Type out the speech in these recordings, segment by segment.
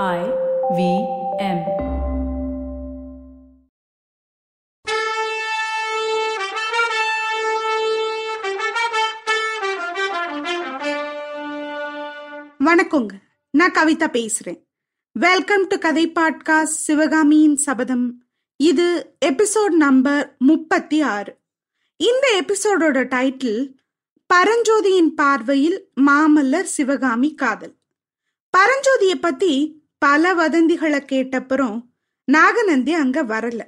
IVM. வணக்கங்க, நான் கவிதா பேசுறேன். வெல்கம் டு கதை பாட்காஸ்ட் சிவகாமியின் சபதம். இது எபிசோட் நம்பர் 36. இந்த எபிசோடோட டைட்டில் பரஞ்சோதியின் பார்வையில் மாமல்லர் சிவகாமி காதல். பரஞ்சோதியை பத்தி பல வதந்திகளை கேட்டப்புறம் நாகநந்தி அங்க வரல.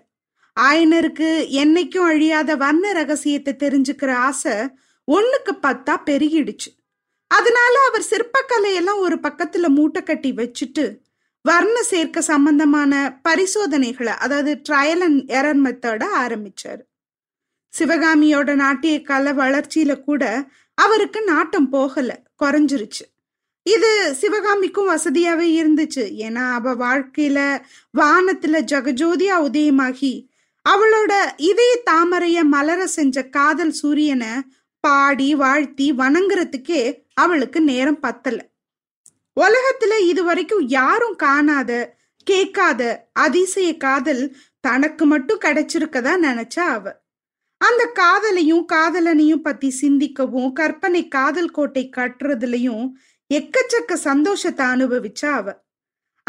ஆயனருக்கு என்னைக்கும் அழியாத வர்ண ரகசியத்தை தெரிஞ்சுக்கிற ஆசை 1க்கு 10ஆ பெருகிடுச்சு. அதனால அவர் சிற்பக்கலையெல்லாம் ஒரு பக்கத்துல மூட்டை கட்டி வச்சுட்டு வர்ண சேர்க்கை சம்பந்தமான பரிசோதனைகளை, அதாவது ட்ரையல் அண்ட் எரர் மெத்தட ஆரம்பிச்சாரு. சிவகாமியோட நாட்டிய கலை வளர்ச்சியில கூட அவருக்கு நாட்டம் போகல, குறைஞ்சிருச்சு. இது சிவகாமிக்கும் வசதியாவே இருந்துச்சு. ஏன்னா அவ வாழ்க்கையில வானத்துல ஜெகஜோதியா உதயமாகி அவளோட இதய தாமரைய மலர செஞ்ச காதல் சூரியனை பாடி வாழ்த்தி வணங்குறதுக்கே அவளுக்கு நேரம் பத்தல. உலகத்துல இதுவரைக்கும் யாரும் காணாத கேட்காத அதிசய காதல் தனக்கு மட்டும் கிடைச்சிருக்கதா நினைச்சா அவ. அந்த காதலையும் காதலனையும் பத்தி சிந்திக்கவும் கற்பனை காதல் கோட்டை கட்டுறதுலயும் எக்கச்சக்க சந்தோஷத்தை அனுபவிச்சா அவ.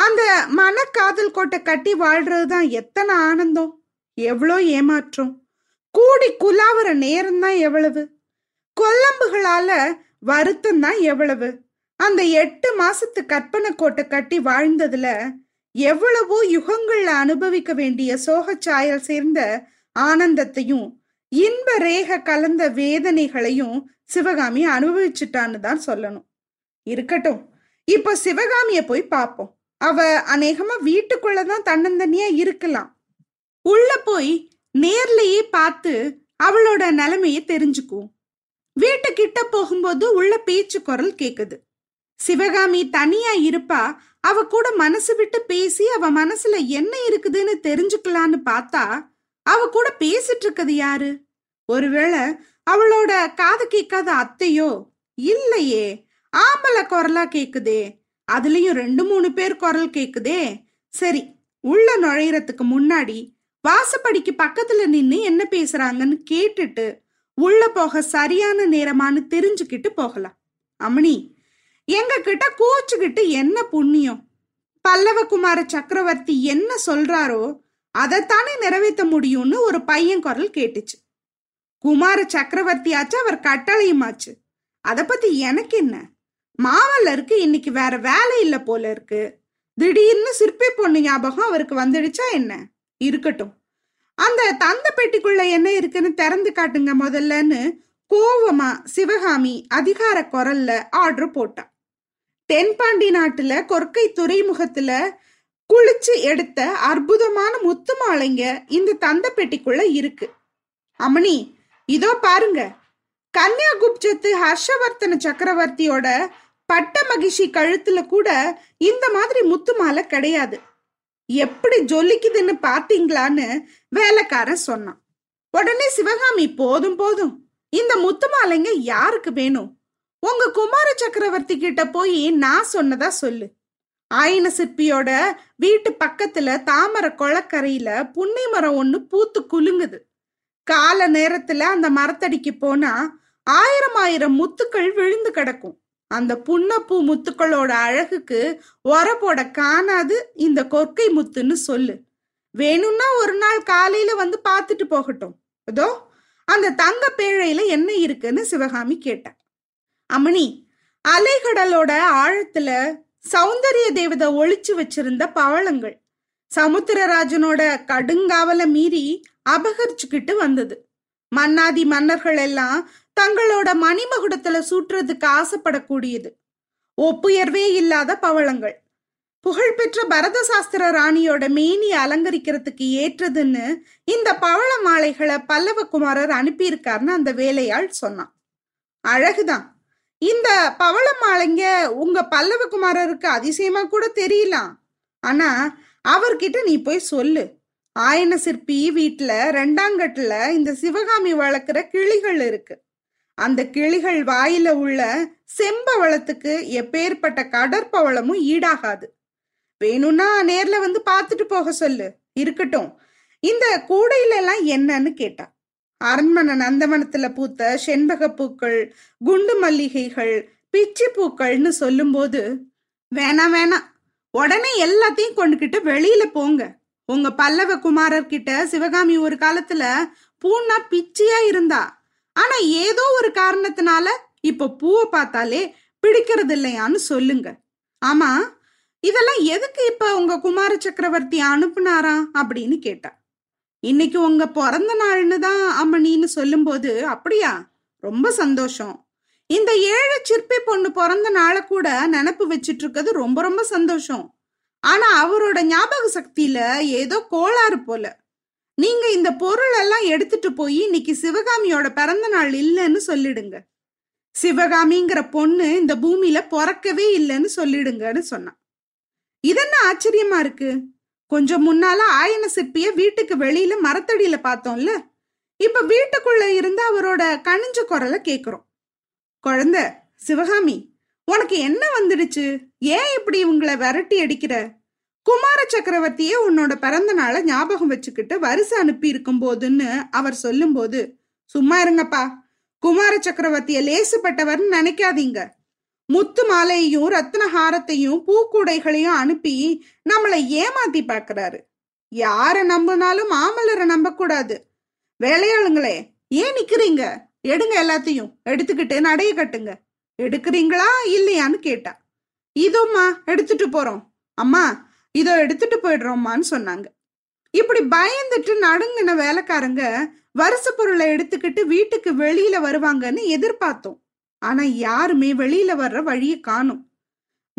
அந்த மனக்காதல் கோட்டை கட்டி வாழ்றதுதான் எத்தனை ஆனந்தம், எவ்வளோ ஏமாற்றம், கூடி குலாவுற நேரம்தான் எவ்வளவு, கொல்லம்புகளால வருத்தம் தான் எவ்வளவு. அந்த 8 மாசத்து கற்பனை கோட்டை கட்டி வாழ்ந்ததுல எவ்வளவோ யுகங்கள்ல அனுபவிக்க வேண்டிய சோகச்சாயல் சேர்ந்த ஆனந்தத்தையும் இன்ப ரேக கலந்த வேதனைகளையும் சிவகாமி அனுபவிச்சுட்டான்னு தான் சொல்லணும். இருக்கட்டும், இப்போ சிவகாமிய போய் பார்ப்போம். அவ அநேகமா வீட்டுக்குள்ளதான் தன்னந்தனியா இருக்கலாம். உள்ள போய் நேர்லயே பார்த்து அவளோட நிலைமையை தெரிஞ்சுக்குவோம். வீட்டு கிட்ட போகும்போது உள்ள பேச்சு குரல் கேக்குது. சிவகாமி தனியா இருப்பா. அவ கூட மனசு விட்டு பேசி அவ மனசுல என்ன இருக்குதுன்னு தெரிஞ்சுக்கலான்னு பார்த்தா அவ கூட பேசிட்டு இருக்குது யாரு? ஒருவேளை அவளோட காது கேட்காத அத்தையோ? இல்லையே, ஆம்பளை குரலா கேக்குதே, அதுலயும் 2-3 பேர் குரல் கேக்குதே. சரி, உள்ள நுழையறதுக்கு முன்னாடி வாசப்படிக்கு பக்கத்துல நின்னு என்ன பேசுறாங்கன்னு கேட்டுட்டு உள்ள போக சரியான நேரமானு தெரிஞ்சுக்கிட்டு போகலாம். அம்மணி, எங்க கிட்ட கோச்சுக்கிட்டு என்ன புண்ணியம்? பல்லவ குமார சக்கரவர்த்தி என்ன சொல்றாரோ அதைத்தானே நிறைவேற்ற முடியும்னு ஒரு பையன் குரல் கேட்டுச்சு. குமார சக்கரவர்த்தியாச்சு, அவர் கட்டளையுமாச்சு, அதை பத்தி எனக்கு என்ன? மாமல்லருக்கு இன்னைக்கு வேற வேலை இல்லை போல இருக்கு. திடீர்னு சிற்பி பொண்ணு ஞாபகம் அவருக்கு வந்துடுச்சா என்ன? இருக்கட்டும், அந்த தந்த பெட்டிக்குள்ள என்ன இருக்குன்னு திறந்து காட்டுங்க முதல்லன்னு கோவமா சிவகாமி அதிகார குரல்ல ஆர்டர் போட்டா. தென்பாண்டி நாட்டுல கொற்கை துறைமுகத்துல குளிச்சு எடுத்த அற்புதமான முத்து மாலைங்க இந்த தந்த பெட்டிக்குள்ள இருக்கு. அம்மணி, இதோ பாருங்க, கன்யா குப்தே ஹர்ஷவர்தன சக்கரவர்த்தியோட பட்ட மகிழ்ச்சி கழுத்துல கூட இந்த மாதிரி முத்து மாலை கிடையாது. எப்படி ஜொலிக்குதுன்னு பாத்தீங்களான்னு வேலைக்காரன் சொன்னான். உடனே சிவகாமி, போதும் போதும், இந்த முத்து மாலைங்க யாருக்கு வேணும்? உங்க குமார சக்கரவர்த்தி கிட்ட போய் நான் சொன்னதா சொல்லு. ஆயன சிற்பியோட வீட்டு பக்கத்துல தாமரை குளக்கரையில புன்னை மரம் ஒண்ணு பூத்து குலுங்குது. கால நேரத்துல அந்த மரத்தடிக்கு போனா 1000 முத்துக்கள் விழுந்து கிடக்கும். அந்த புன்னப்பூ முத்துக்களோட அழகுக்கு உரப்போட காணாது இந்த கொற்கை முத்துன்னு சொல்லு. வேணும்னா ஒரு நாள் காலையில வந்து பார்த்துட்டு போகட்டும். அதோ அந்த தங்க பேழையில என்ன இருக்குன்னு சிவகாமி கேட்டா. அம்மணி, அலைகடலோட ஆழத்துல சௌந்தரிய தேவதை ஒளிச்சு வச்சிருந்த பவளங்கள் சமுத்திரராஜனோட கடுங்காவலை மீறி அபகரிச்சுக்கிட்டு வந்தது. மன்னாதி மன்னர்கள் எல்லாம் தங்களோட மணிமகுடத்துல சூட்டுறதுக்கு ஆசைப்படக்கூடியது ஒப்புயர்வே இல்லாத பவளங்கள். புகழ்பெற்ற பரதசாஸ்திர ராணியோட மேனியை அலங்கரிக்கிறதுக்கு ஏற்றதுன்னு இந்த பவள மாலைகளை பல்லவ குமாரர் அனுப்பியிருக்காருன்னு அந்த வேலையாள் சொன்னான். அழகுதான். இந்த பவள மாலைங்க உங்க பல்லவ குமாரருக்கு அதிசயமா கூட தெரியலாம். ஆனா அவர்கிட்ட நீ போய் சொல்லு, ஆயன சிற்பி வீட்டுல 2ஆங்கட்டுல இந்த சிவகாமி வளர்க்குற கிளிகள் இருக்கு. அந்த கிளிகள் வாயில உள்ள செம்பவளத்துக்கு எப்பேற்பட்ட கடற்பவளமும் ஈடாகாது. வேணும்னா நேர்ல வந்து பார்த்துட்டு போக சொல்லு, இருக்கட்டும், இந்த கூடையில எல்லாம் என்னன்னு கேட்டா, அரண்மனை நந்தவனத்துல பூத்த செண்பக பூக்கள், குண்டு மல்லிகைகள், பிச்சி பூக்கள்னு சொல்லும் போது, வேணாம் வேணாம், உடனே எல்லாத்தையும் கொண்டுகிட்டு வெளியில போங்க, உங்க பல்லவ குமாரர்கிட்ட சிவகாமி ஒரு காலத்துல பூன்னா பிச்சியா இருந்தா, ஆனா ஏதோ ஒரு காரணத்தினால இப்ப பூவை பார்த்தாலே பிடிக்கிறது இல்லையான்னு சொல்லுங்க. ஆமா, இதெல்லாம் எதுக்கு இப்ப உங்க குமார சக்கரவர்த்தி அனுப்புனாரா அப்படின்னு கேட்டா. இன்னைக்கு உங்க பிறந்த நாள்னு தான் அம்மணின்னு சொல்லும் போது, அப்படியா, ரொம்ப சந்தோஷம், இந்த ஏழை சிற்பி பொண்ணு பிறந்த நாளை கூட நினப்பு வச்சிட்டு இருக்கிறது ரொம்ப ரொம்ப சந்தோஷம், ஆனா அவரோட ஞாபக சக்தியில ஏதோ கோளாறு போல, நீங்க இந்த பொருள் எல்லாம் எடுத்துட்டு போய் இன்னைக்கு சிவகாமியோட பிறந்த நாள் இல்லைன்னு சொல்லிடுங்க, சிவகாமிங்கிற பொண்ணு இந்த பூமியில பிறக்கவே இல்லைன்னு சொல்லிடுங்கன்னு சொன்னான். இதென்ன ஆச்சரியமா இருக்கு, கொஞ்சம் முன்னால ஆயன சிற்பிய வீட்டுக்கு வெளியில மரத்தடியில பார்த்தோம்ல, இப்ப வீட்டுக்குள்ள இருந்து அவரோட கனிஞ்ச குரலை கேக்குறோம். குழந்தை சிவகாமி, உனக்கு என்ன வந்துடுச்சு, ஏன் இப்படி உங்களை விரட்டி அடிக்கிற, குமார சக்கரவர்த்தியே உன்னோட பிறந்த நாளை ஞாபகம் வச்சுக்கிட்டு வரிசை அனுப்பி இருக்கும் போதுன்னு அவர் சொல்லும் போது, சும்மா இருங்கப்பா, குமார சக்கரவர்த்திய லேசுப்பட்டவர்னு நினைக்காதீங்க, முத்து மாலையையும் ரத்னஹாரத்தையும் பூக்கூடைகளையும் அனுப்பி நம்மளை ஏமாத்தி பாக்குறாரு, யார நம்பினாலும் மாமல்லரை நம்ப கூடாது, வேலையாளுங்களே ஏன் நிக்கிறீங்க, எடுங்க, எல்லாத்தையும் எடுத்துக்கிட்டு நடைய கட்டுங்க, எடுக்கிறீங்களா இல்லையான்னு கேட்டா. இதோம்மா எடுத்துட்டு போறோம், அம்மா இதோ எடுத்துட்டு போயிடுறோம்மான்னு சொன்னாங்க. இப்படி பயந்துட்டு நடுங்கின வேலைக்காரங்க வரிசை பொருளை எடுத்துக்கிட்டு வீட்டுக்கு வெளியில வருவாங்கன்னு எதிர்பார்த்தோம், ஆனா யாருமே வெளியில வர்ற வழியை காணும்.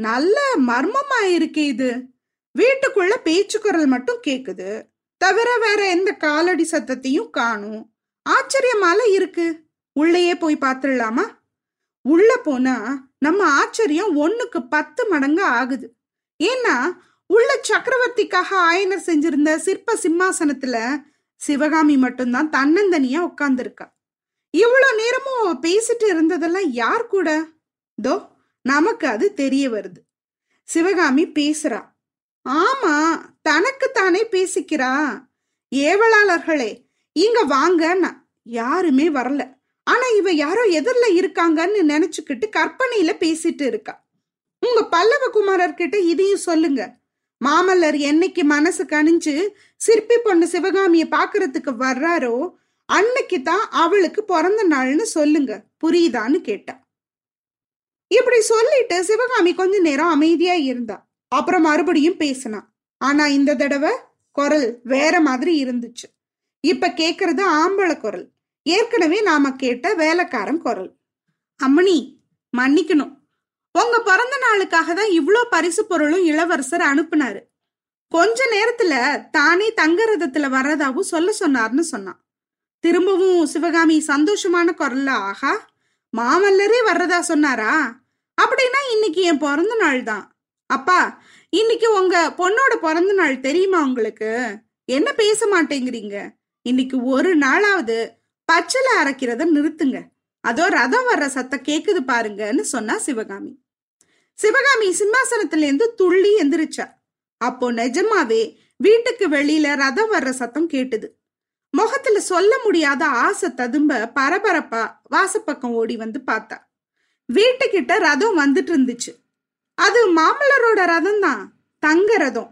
நல்ல மர்மமா இருக்கு இது, வீட்டுக்குள்ள பேச்சு குரல் மட்டும் கேக்குது, தவிர வேற எந்த காலடி சத்தத்தையும் காணும், ஆச்சரியமால இருக்கு, உள்ளேயே போய் பார்த்துடலாமா? உள்ள போனா நம்ம ஆச்சரியம் 110 மடங்கு ஆகுது. ஏன்னா உள்ள சக்கரவர்த்திக்காக ஆயனர் செஞ்சிருந்த சிற்ப சிம்மாசனத்துல சிவகாமி மட்டும்தான் தன்னந்தனியா உட்கார்ந்துருக்கா. இவ்வளோ நேரமும் பேசிட்டு இருந்ததெல்லாம் யார் கூட? தோ நமக்கு அது தெரிய வருது. சிவகாமி பேசுறா, ஆமா தனக்குத்தானே பேசிக்கிறா. ஏவலாளர்களே இங்க வாங்கன்னா யாருமே வரல, ஆனா இவ யாரோ எதிரில இருக்காங்கன்னு நினைச்சுக்கிட்டு கற்பனையில பேசிட்டு இருக்கா. உங்க பல்லவ குமாரர்கிட்ட இதையும் சொல்லுங்க, மாமல்லர் என்னைக்கு மனசு கணிஞ்சு சிற்பி பொண்ணு சிவகாமிய பாக்குறதுக்கு வர்றாரோ அன்னைக்கு தான் அவளுக்கு பிறந்த நாள்னு சொல்லுங்க, புரியுதான்னு கேட்டா. இப்படி சொல்லிட்டு சிவகாமி கொஞ்ச நேரம் அமைதியா இருந்தா, அப்புறம் மறுபடியும் பேசினா. ஆனா இந்த தடவை குரல் வேற மாதிரி இருந்துச்சு. இப்ப கேக்குறது ஆம்பளை குரல், ஏற்கனவே நாம கேட்ட வேலைக்காரன் குரல். அம்மணி மன்னிக்கணும், உங்க பிறந்த நாளுக்காக தான் இவ்வளோ பரிசு பொருளும் இளவரசர் அனுப்புனாரு, கொஞ்ச நேரத்துல தானே தங்க ரதத்துல வர்றதாவும் சொல்ல சொன்னார்னு சொன்னான். திரும்பவும் சிவகாமி சந்தோஷமான குரல்ல, ஆகா மாமல்லரே வர்றதா சொன்னாரா, அப்படின்னா இன்னைக்கு என் பிறந்த நாள் தான், அப்பா இன்னைக்கு உங்க பொண்ணோட பிறந்த நாள் தெரியுமா உங்களுக்கு, என்ன பேச மாட்டேங்கிறீங்க, இன்னைக்கு ஒரு நாளாவது பச்சளை அரைக்கிறத நிறுத்துங்க, அதோ ரதம் வர்ற சத்தம் கேக்குது பாருங்கன்னு சொன்னா சிவகாமி. சிவகாமி சிம்மாசனத்துல இருந்து துள்ளி எந்திரிச்சா. அப்போ நிஜமாவே வீட்டுக்கு வெளியில ரதம் வர்ற சத்தம் கேட்டுது. முகத்துல சொல்ல முடியாத ஆசை ததும்ப பரபரப்பா வாசப்பக்கம் ஓடி வந்து பார்த்தா, வீட்டுக்கிட்ட ரதம் வந்துட்டு இருந்துச்சு. அது மாமல்லரோட ரதம் தான், தங்க ரதம்,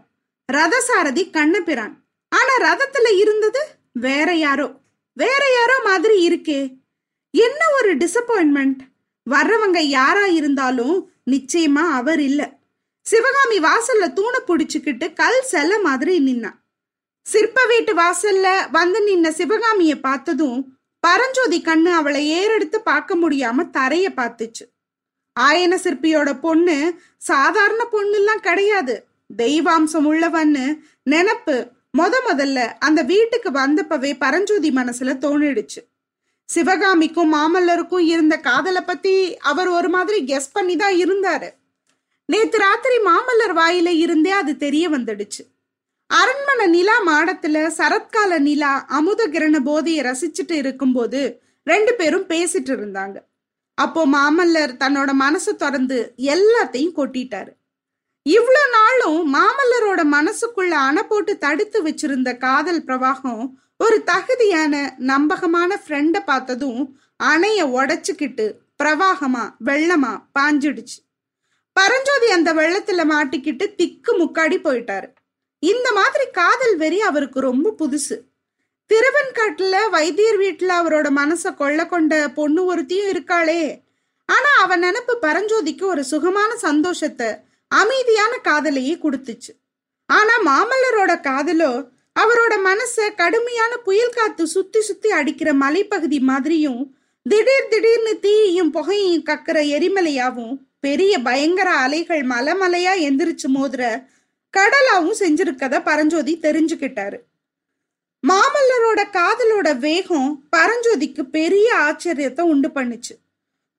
ரதசாரதி கண்ணபிரான். ஆனா ரதத்துல இருந்தது வேற யாரோ மாதிரி இருக்கே, என்ன ஒரு டிசப்பாயின்மெண்ட். வர்றவங்க யாரா இருந்தாலும் நிச்சயமா அவர் இல்ல. சிவகாமி வாசல்ல தூணை பிடிச்சுக்கிட்டு கல் செல்ல மாதிரி நின்னா. சிற்ப வீட்டு வாசல்ல வந்து நின்ன சிவகாமிய பார்த்ததும் பரஞ்சோதி கண்ணு அவளை ஏறெடுத்து பார்க்க முடியாம தரைய பார்த்துச்சு. ஆயன சிற்பியோட பொண்ணு சாதாரண பொண்ணுலாம் கிடையாது, தெய்வாம்சம் உள்ளவன்னு நினப்பு முதல்ல அந்த வீட்டுக்கு வந்தப்பவே பரஞ்சோதி மனசுல தோணிடுச்சு. சிவகாமிக்கும் மாமல்லருக்கும் இருந்த காதலை பத்தி அவர் ஒரு மாதிரி கெஸ் பண்ணி தான் இருந்தாரு. நேத்து ராத்திரி மாமல்லர் வாயில இருந்தே அது தெரிய வந்துடுச்சு. அரண்மனை நிலா மாடத்துல சரத்கால நிலா அமுத கிரண போதையை ரசிச்சுட்டு இருக்கும்போது 2 பேரும் பேசிட்டு இருந்தாங்க. அப்போ மாமல்லர் தன்னோட மனசை திறந்து எல்லாத்தையும் கொட்டிட்டாரு. இவ்வளோ நாளும் மாமல்லரோட மனசுக்குள்ள அணை போட்டு தடுத்து வச்சிருந்த காதல் பிரவாகம் ஒரு தகுதியான நம்பகமான ஃப்ரெண்டை பார்த்ததும் அணைய உடைச்சுக்கிட்டு பிரவாகமா வெள்ளமா பாஞ்சிடுச்சு. பரஞ்சோதி அந்த வெள்ளத்துல மாட்டிக்கிட்டு திக்கு முக்காடி போயிட்டாரு. இந்த மாதிரி காதல் வெறி அவருக்கு ரொம்ப புதுசு. திருவெண்காட்டுல வைத்தியர் வீட்டுல அவரோட மனசை கொள்ள கொண்ட பொண்ணு ஒருத்தியும் இருக்காளே. ஆனா அவன் நினப்பு பரஞ்சோதிக்கு ஒரு சுகமான சந்தோஷத்தை, அமைதியான காதலையே கொடுத்துச்சு. ஆனா மாமல்லரோட காதலோ அவரோட மனச கடுமையான புயல் காத்து சுத்தி சுத்தி அடிக்கிற மலைப்பகுதி மாதிரியும், திடீர் திடீர்னு தீயையும் புகையும் கக்கிற எரிமலையாவும், பெரிய பயங்கர அலைகள் மலைமலையா எந்திரிச்சு மோதுற கடலாவும் செஞ்சிருக்கத பரஞ்சோதி தெரிஞ்சுக்கிட்டாரு. மாமல்லரோட காதலோட வேகம் பரஞ்சோதிக்கு பெரிய ஆச்சரியத்தை உண்டு பண்ணுச்சு,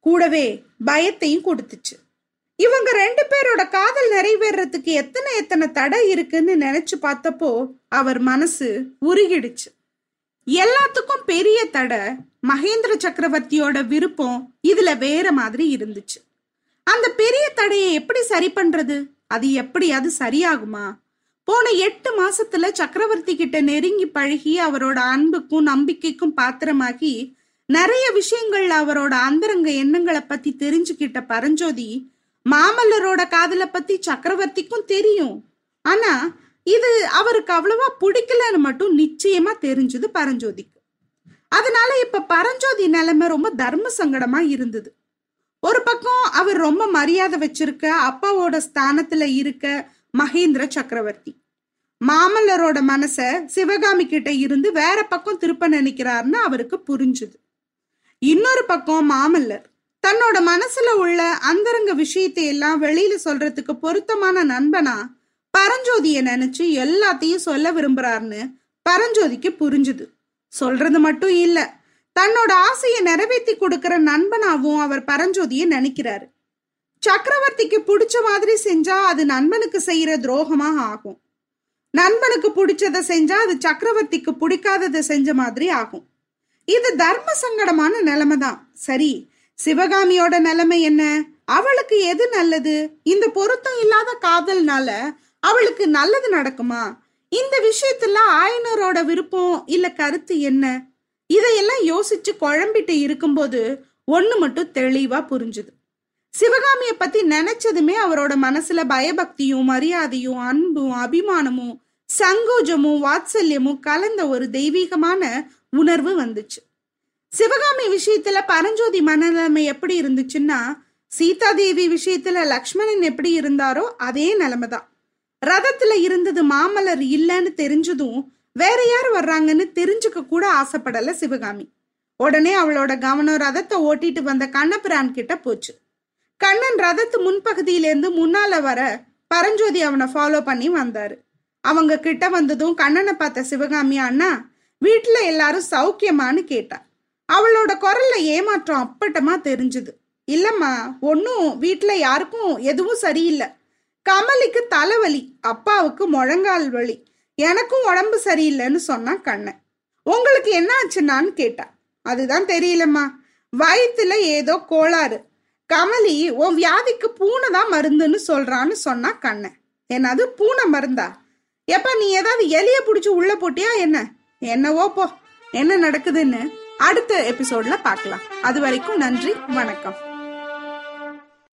கூடவே பயத்தையும் கொடுத்துச்சு. இவங்க ரெண்டு பேரோட காதல் நிறைவேறதுக்கு எத்தனை எத்தனை தடை இருக்குன்னு நினைச்சு பார்த்தப்போ அவர் மனசு உருகிடுச்சு. எல்லாத்துக்கும் பெரிய தடை மகேந்திர சக்கரவர்த்தியோட விருப்பம் இதுல வேற மாதிரி இருந்துச்சு. அந்த பெரிய தடையை எப்படி சரி பண்றது? அது எப்படியாவது சரியாகுமா? போன 8 மாசத்துல சக்கரவர்த்தி கிட்ட நெருங்கி பழகி அவரோட அன்புக்கும் நம்பிக்கைக்கும் பாத்திரமாகி நிறைய விஷயங்கள்ல அவரோட அந்தரங்க எண்ணங்களை பத்தி தெரிஞ்சுக்கிட்ட பரஞ்சோதி, மாமல்லரோட காதலை பத்தி சக்கரவர்த்திக்கும் தெரியும், ஆனா இது அவருக்கு அவ்வளவா பிடிக்கலன்னு மட்டும் நிச்சயமா தெரிஞ்சது பரஞ்சோதிக்கு. அதனால இப்ப பரஞ்சோதி நிலைமை ரொம்ப தர்ம சங்கடமா இருந்தது. ஒரு பக்கம் அவர் ரொம்ப மரியாதை வச்சிருக்க அப்பாவோட ஸ்தானத்துல இருக்க மகேந்திர சக்கரவர்த்தி மாமல்லரோட மனச சிவகாமி கிட்ட இருந்து வேற பக்கம் திருப்ப நினைக்கிறாருன்னு அவருக்கு புரிஞ்சுது. இன்னொரு பக்கம் மாமல்லர் தன்னோட மனசுல உள்ள அந்தரங்க விஷயத்தை எல்லாம் வெளியில சொல்றதுக்கு பொருத்தமான நண்பனா பரஞ்சோதிய நினைச்சு எல்லாத்தையும் சொல்ல விரும்புறாருன்னு பரஞ்சோதிக்கு புரிஞ்சுது. சொல்றது மட்டும் இல்ல, தன்னோட ஆசையை நிறைவேற்றி கொடுக்கற நண்பனாவும் அவர் பரஞ்சோதிய நினைக்கிறாரு. சக்கரவர்த்திக்கு பிடிச்ச மாதிரி செஞ்சா அது நண்பனுக்கு செய்யற துரோகமா ஆகும், நண்பனுக்கு பிடிச்சதை செஞ்சா அது சக்கரவர்த்திக்கு பிடிக்காததை செஞ்ச மாதிரி ஆகும். இது தர்ம சங்கடமான நிலைமை தான். சரி, சிவகாமியோட நிலைமை என்ன? அவளுக்கு எது நல்லது? இந்த பொருத்தம் இல்லாத காதல்னால அவளுக்கு நல்லது நடக்குமா? இந்த விஷயத்துல ஆயனரோட விருப்பம் இல்ல கருத்து என்ன? இதையெல்லாம் யோசிச்சு குழம்பிட்டு இருக்கும்போது ஒண்ணு மட்டும் தெளிவா புரிஞ்சுது. சிவகாமிய பத்தி நினைச்சதுமே அவரோட மனசுல பயபக்தியும் மரியாதையும் அன்பும் அபிமானமும் சங்கோஜமும் வாத்சல்யமும் கலந்த ஒரு தெய்வீகமான உணர்வு வந்துச்சு. சிவகாமி விஷயத்துல பரஞ்சோதி மனநிலைமை எப்படி இருந்துச்சுன்னா, சீதாதேவி விஷயத்துல லக்ஷ்மணன் எப்படி இருந்தாரோ அதே நிலைமைதான். ரதத்துல இருந்தது மாமல்லர் இல்லைன்னு தெரிஞ்சதும் வேற யார் வர்றாங்கன்னு தெரிஞ்சுக்க கூட ஆசைப்படல சிவகாமி. உடனே அவளோட கவனம் ரதத்தை ஓட்டிட்டு வந்த கண்ணபிரான் கிட்ட போச்சு. கண்ணன் ரதத்து முன்பகுதியிலேருந்து முன்னால வர பரஞ்சோதி அவனை ஃபாலோ பண்ணி வந்தாரு. அவங்க கிட்ட வந்ததும் கண்ணனை பார்த்த சிவகாமி, அண்ணா வீட்டுல எல்லாரும் சௌக்கியமானு கேட்டா. அவளோட குரல்ல ஏமாற்றம் அப்பட்டமா தெரிஞ்சுது. இல்லம்மா, ஒன்னும் வீட்டுல யாருக்கும் எதுவும் சரியில்லை. கமலிக்கு தலைவலி, அப்பாவுக்கு முழங்கால் வலி, எனக்கும் உடம்பு சரியில்லைன்னு சொன்னா கண்ணன். உங்களுக்கு என்ன ஆச்சுன்னான்னு கேட்டா. அதுதான் தெரியலம்மா, வயிற்றுல ஏதோ கோளாறு. கமலி உன் வியாதிக்கு பூனை தான் மருந்துன்னு சொல்றான்னு சொன்னா கண்ணன். என்னது பூனை மருந்தா? எப்ப நீ ஏதாவது எலிய பிடிச்சி உள்ள போட்டியா என்ன? என்னவோ போ, என்ன நடக்குதுன்னு அடுத்த எபிசோட்ல பார்க்கலாம். அது வரைக்கும் நன்றி, வணக்கம்.